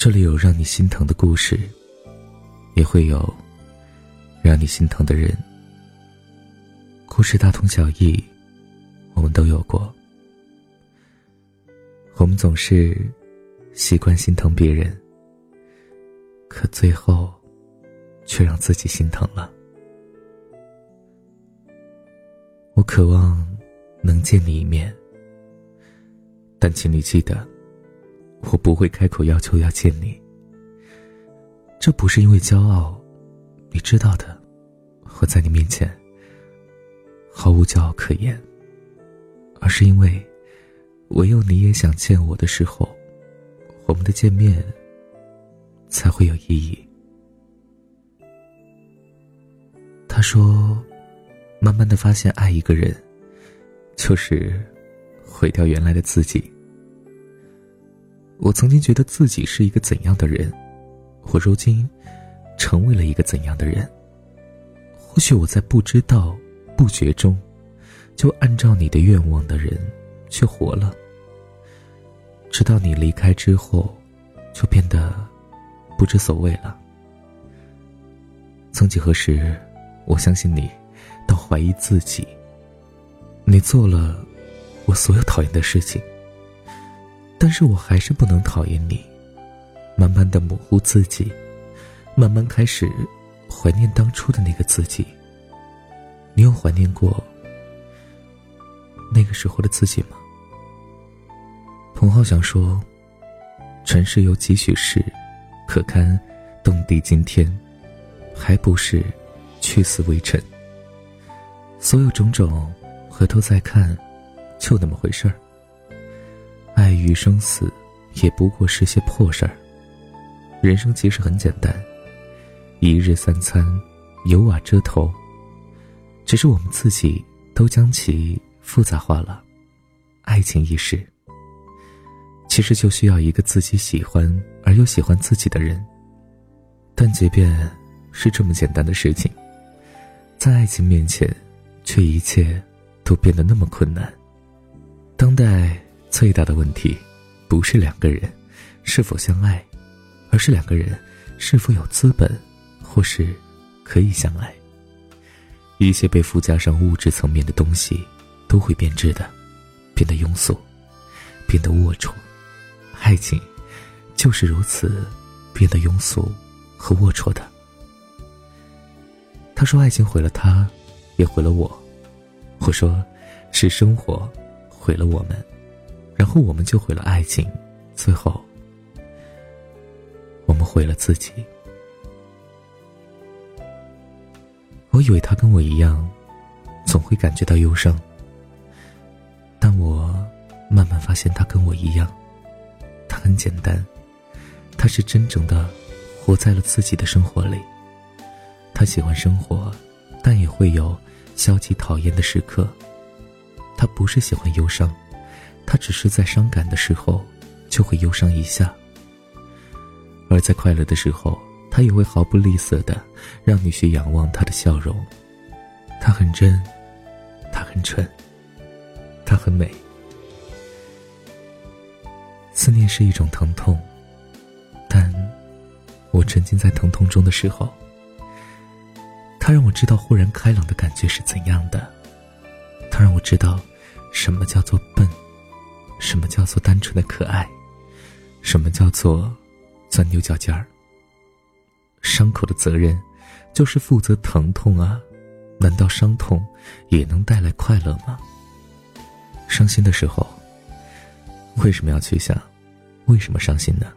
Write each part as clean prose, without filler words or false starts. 这里有让你心疼的故事，也会有让你心疼的人。故事大同小异，我们都有过。我们总是习惯心疼别人，可最后却让自己心疼了。我渴望能见你一面，但请你记得，我不会开口要求要见你。这不是因为骄傲，你知道的，我在你面前毫无骄傲可言，而是因为唯有你也想见我的时候，我们的见面才会有意义。他说，慢慢地发现爱一个人就是毁掉原来的自己。我曾经觉得自己是一个怎样的人，我如今成为了一个怎样的人。或许我在不知道不觉中就按照你的愿望的人去活了，直到你离开之后就变得不知所谓了。曾几何时，我相信你到怀疑自己，你做了我所有讨厌的事情，但是我还是不能讨厌你。慢慢的模糊自己，慢慢开始怀念当初的那个自己。你有怀念过那个时候的自己吗？彭浩翔说，尘世有几许事，可堪动地惊天，还不是去死为尘。所有种种回头再看，就那么回事儿。爱与生死也不过是些破事儿。人生其实很简单，一日三餐，有瓦遮头，只是我们自己都将其复杂化了。爱情一事其实就需要一个自己喜欢而又喜欢自己的人。但即便是这么简单的事情，在爱情面前却一切都变得那么困难。当代最大的问题不是两个人是否相爱，而是两个人是否有资本或是可以相爱。一切被附加上物质层面的东西都会变质的，变得庸俗，变得龌龊。爱情就是如此变得庸俗和龌龊的。他说爱情毁了他，也毁了我。我说是生活毁了我们，然后我们就毁了爱情，最后我们毁了自己。我以为他跟我一样总会感觉到忧伤，但我慢慢发现他跟我一样，他很简单，他是真正的活在了自己的生活里。他喜欢生活，但也会有消极讨厌的时刻。他不是喜欢忧伤，他只是在伤感的时候就会忧伤一下，而在快乐的时候，他也会毫不吝啬地让你去仰望他的笑容。他很真，他很蠢，他很美。思念是一种疼痛，但我沉浸在疼痛中的时候，他让我知道豁然开朗的感觉是怎样的。他让我知道什么叫做笨，什么叫做单纯的可爱，什么叫做钻牛角尖儿。伤口的责任就是负责疼痛啊，难道伤痛也能带来快乐吗？伤心的时候为什么要去想为什么伤心呢？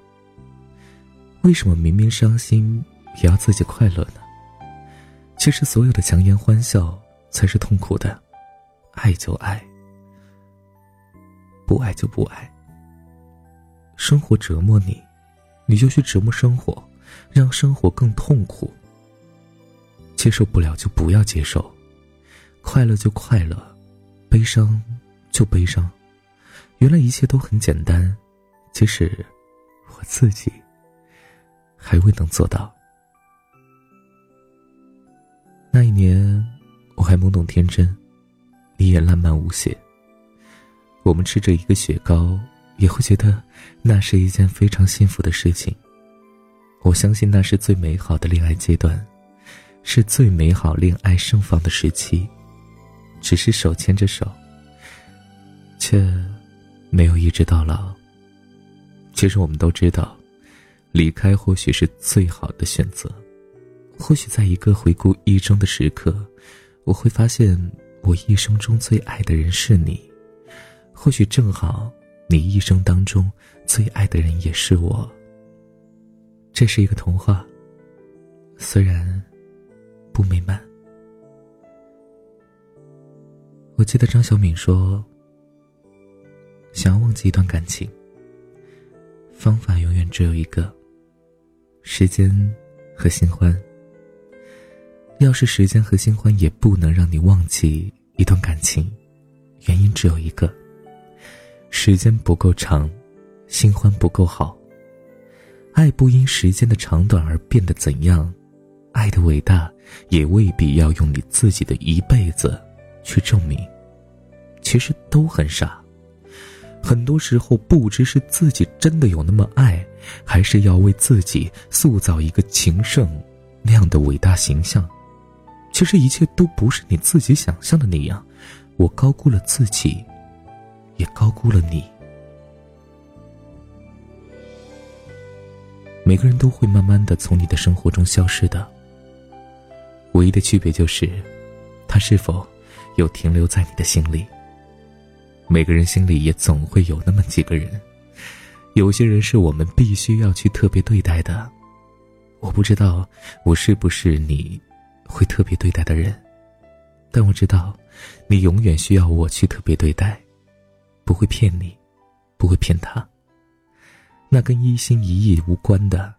为什么明明伤心也要自己快乐呢？其实所有的强颜欢笑才是痛苦的。爱就爱，不爱就不爱。生活折磨你，你就去折磨生活，让生活更痛苦。接受不了就不要接受，快乐就快乐，悲伤就悲伤。原来一切都很简单，即使我自己还未能做到。那一年我还懵懂天真，你也烂漫无邪。我们吃着一个雪糕，也会觉得那是一件非常幸福的事情。我相信那是最美好的恋爱阶段，是最美好恋爱盛放的时期。只是手牵着手，却没有一直到老。其实我们都知道，离开或许是最好的选择。或许在一个回顾一生的时刻，我会发现我一生中最爱的人是你。或许正好你一生当中最爱的人也是我。这是一个童话，虽然不美满。我记得张小敏说，想要忘记一段感情，方法永远只有一个，时间和新欢。要是时间和新欢也不能让你忘记一段感情，原因只有一个，时间不够长，新欢不够好。爱不因时间的长短而变得怎样，爱的伟大也未必要用你自己的一辈子去证明。其实都很傻，很多时候不知是自己真的有那么爱，还是要为自己塑造一个情圣那样的伟大形象。其实一切都不是你自己想象的那样，我高估了自己，也高估了你。每个人都会慢慢的从你的生活中消失的，唯一的区别就是他是否有停留在你的心里。每个人心里也总会有那么几个人，有些人是我们必须要去特别对待的。我不知道我是不是你会特别对待的人，但我知道你永远需要我去特别对待，不会骗你，不会骗他。那跟一心一意无关的，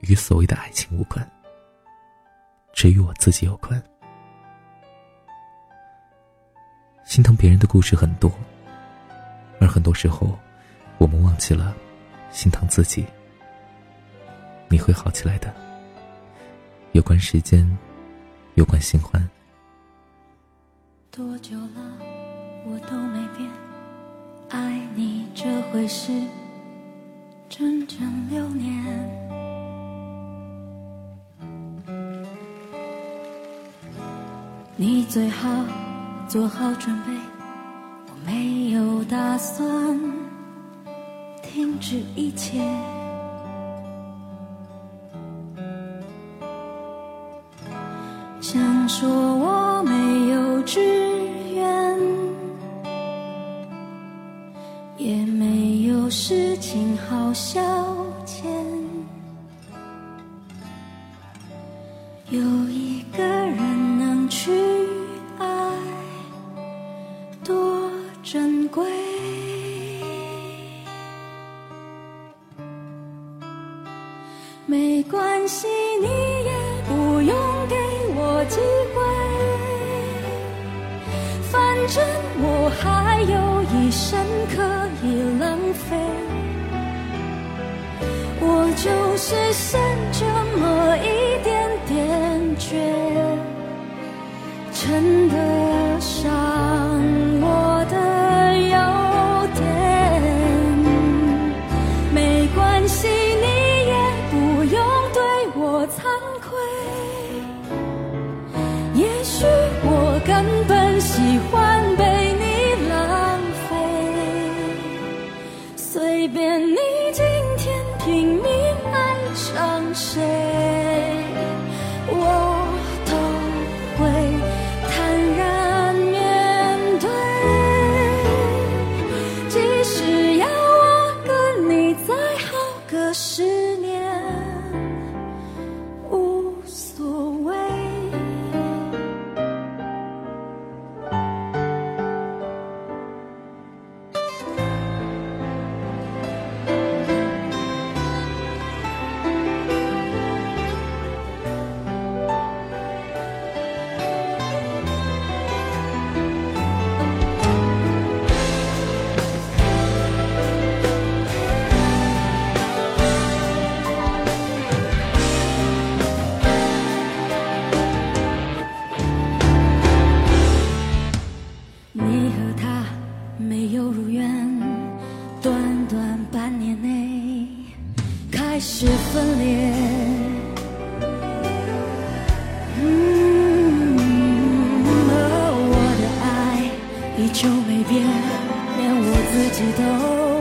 与所谓的爱情无关，只与我自己有关。心疼别人的故事很多，而很多时候我们忘记了心疼自己。你会好起来的，有关时间，有关新欢。多久了我都没变，爱你这回事整整6年。你最好做好准备，我没有打算停止一切。想说我没有志愿，也没有事情好消遣，有一个人能去珍贵。没关系，你也不用给我机会，反正我还有一生可以浪费。我就是剩这么一点点倔，真的伤。根本喜欢被你浪费，随便你今天拼命爱上谁，我都会坦然面对。即使要我跟你再好个10年，无所谓。久没变，连我自己都